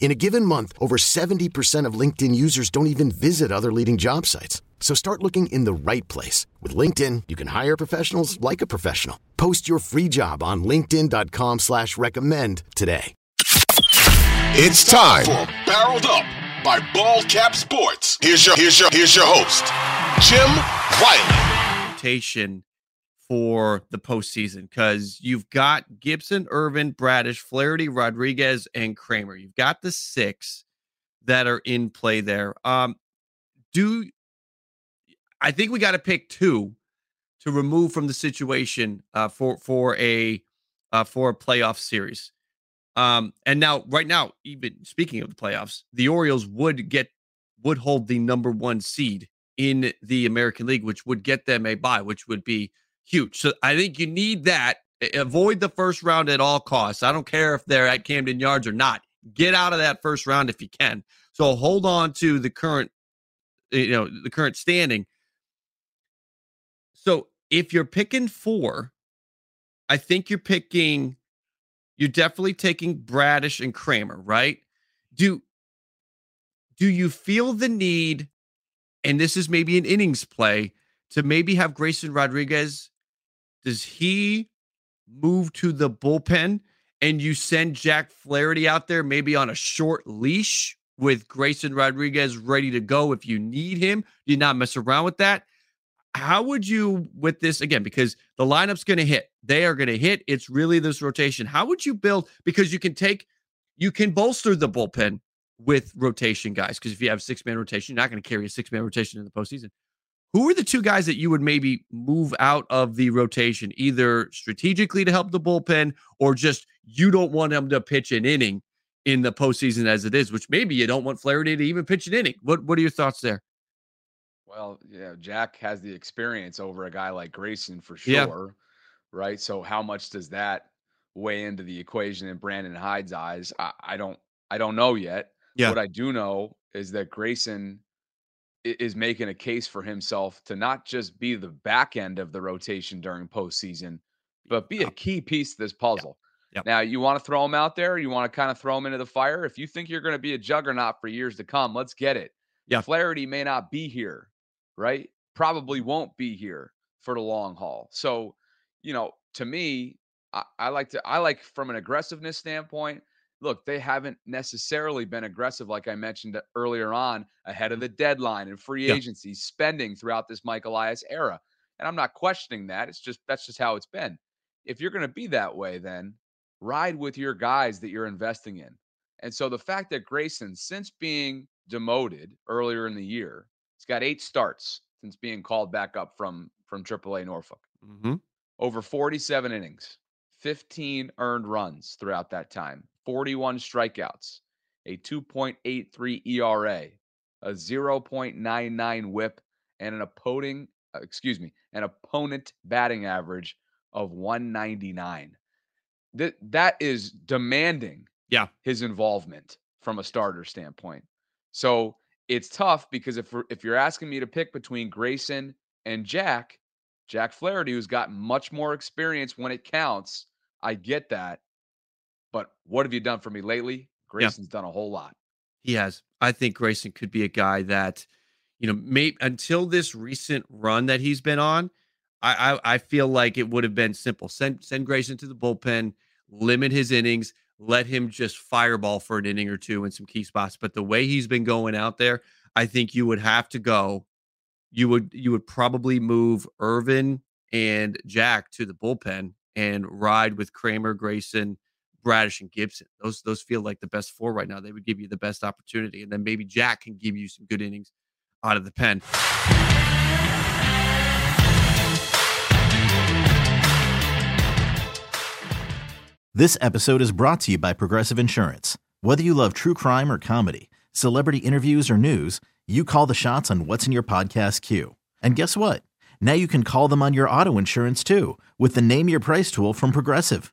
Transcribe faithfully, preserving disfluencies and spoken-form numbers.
In a given month, over seventy percent of LinkedIn users don't even visit other leading job sites. So start looking in the right place. With LinkedIn, you can hire professionals like a professional. Post your free job on linkedin dot com slash recommend today. It's time for Barreled Up by Bald Cap Sports. Here's your here's your here's your host, Jim Riley. Rotation for the postseason, because you've got Gibson, Irvin, Bradish, Flaherty, Rodriguez, and Kramer. You've got the six that are in play there. Um, do I think we got to pick two to remove from the situation uh, for for a uh, for a playoff series? Um, and now, right now, even speaking of the playoffs, the Orioles would get would hold the number one seed in the American League, which would get them a bye, which would be huge. So I think you need that. Avoid the first round at all costs. I don't care if they're at Camden Yards or not. Get out of that first round if you can. So hold on to the current, you know, the current standing. So if you're picking four, I think you're picking, you're definitely taking Bradish and Kramer, right? Do, do you feel the need, and this is maybe an innings play, to maybe have Grayson Rodriguez? Does he move to the bullpen and you send Jack Flaherty out there maybe on a short leash with Grayson Rodriguez ready to go if you need him? Do you not mess around with that? How would you, with this, again, because the lineup's going to hit. They are going to hit. It's really this rotation. How would you build, because you can take, you can bolster the bullpen with rotation guys, because if you have six-man rotation, you're not going to carry a six-man rotation in the postseason. Who are the two guys that you would maybe move out of the rotation, either strategically to help the bullpen or just you don't want them to pitch an inning in the postseason as it is, which maybe you don't want Flaherty to even pitch an inning? What What are your thoughts there? Well, yeah, Jack has the experience over a guy like Grayson for sure, yeah. Right? So how much does that weigh into the equation in Brandon Hyde's eyes? I, I don't I don't know yet. Yeah. What I do know is that Grayson is making a case for himself to not just be the back end of the rotation during postseason, but be a key piece of this puzzle. Yep. Yep. Now, you want to throw him out there? You want to kind of throw him into the fire? If you think you're going to be a juggernaut for years to come, let's get it. Yep. Flaherty may not be here, right? Probably won't be here for the long haul. So, you know, to me, I, I like to, I like from an aggressiveness standpoint, look, they haven't necessarily been aggressive, like I mentioned earlier on, ahead of the deadline and free agency yeah. spending throughout this Mike Elias era. And I'm not questioning that. It's just, that's just how it's been. If you're going to be that way, then ride with your guys that you're investing in. And so the fact that Grayson, since being demoted earlier in the year, he's got eight starts since being called back up from, from triple A Norfolk, mm-hmm. over forty-seven innings, fifteen earned runs throughout that time, forty-one strikeouts, a two point eight three E R A, a zero point nine nine whip, and an opponent, excuse me, an opponent batting average of one ninety-nine. That that is demanding yeah. his involvement from a starter standpoint. So it's tough because if if you're asking me to pick between Grayson and Jack, Jack Flaherty, who's got much more experience when it counts, I get that. But what have you done for me lately? Grayson's yeah. done a whole lot. He has. I think Grayson could be a guy that, you know, maybe until this recent run that he's been on, I I, I feel like it would have been simple. Send send Grayson to the bullpen, limit his innings, let him just fireball for an inning or two in some key spots. But the way he's been going out there, I think you would have to go. You would you would probably move Irvin and Jack to the bullpen and ride with Kramer, Grayson, Bradish, and Gibson. Those those feel like the best four right now. They would give you the best opportunity. And then maybe Jack can give you some good innings out of the pen. This episode is brought to you by Progressive Insurance. Whether you love true crime or comedy, celebrity interviews or news, you call the shots on what's in your podcast queue. And guess what? Now you can call them on your auto insurance too, with the Name Your Price tool from Progressive.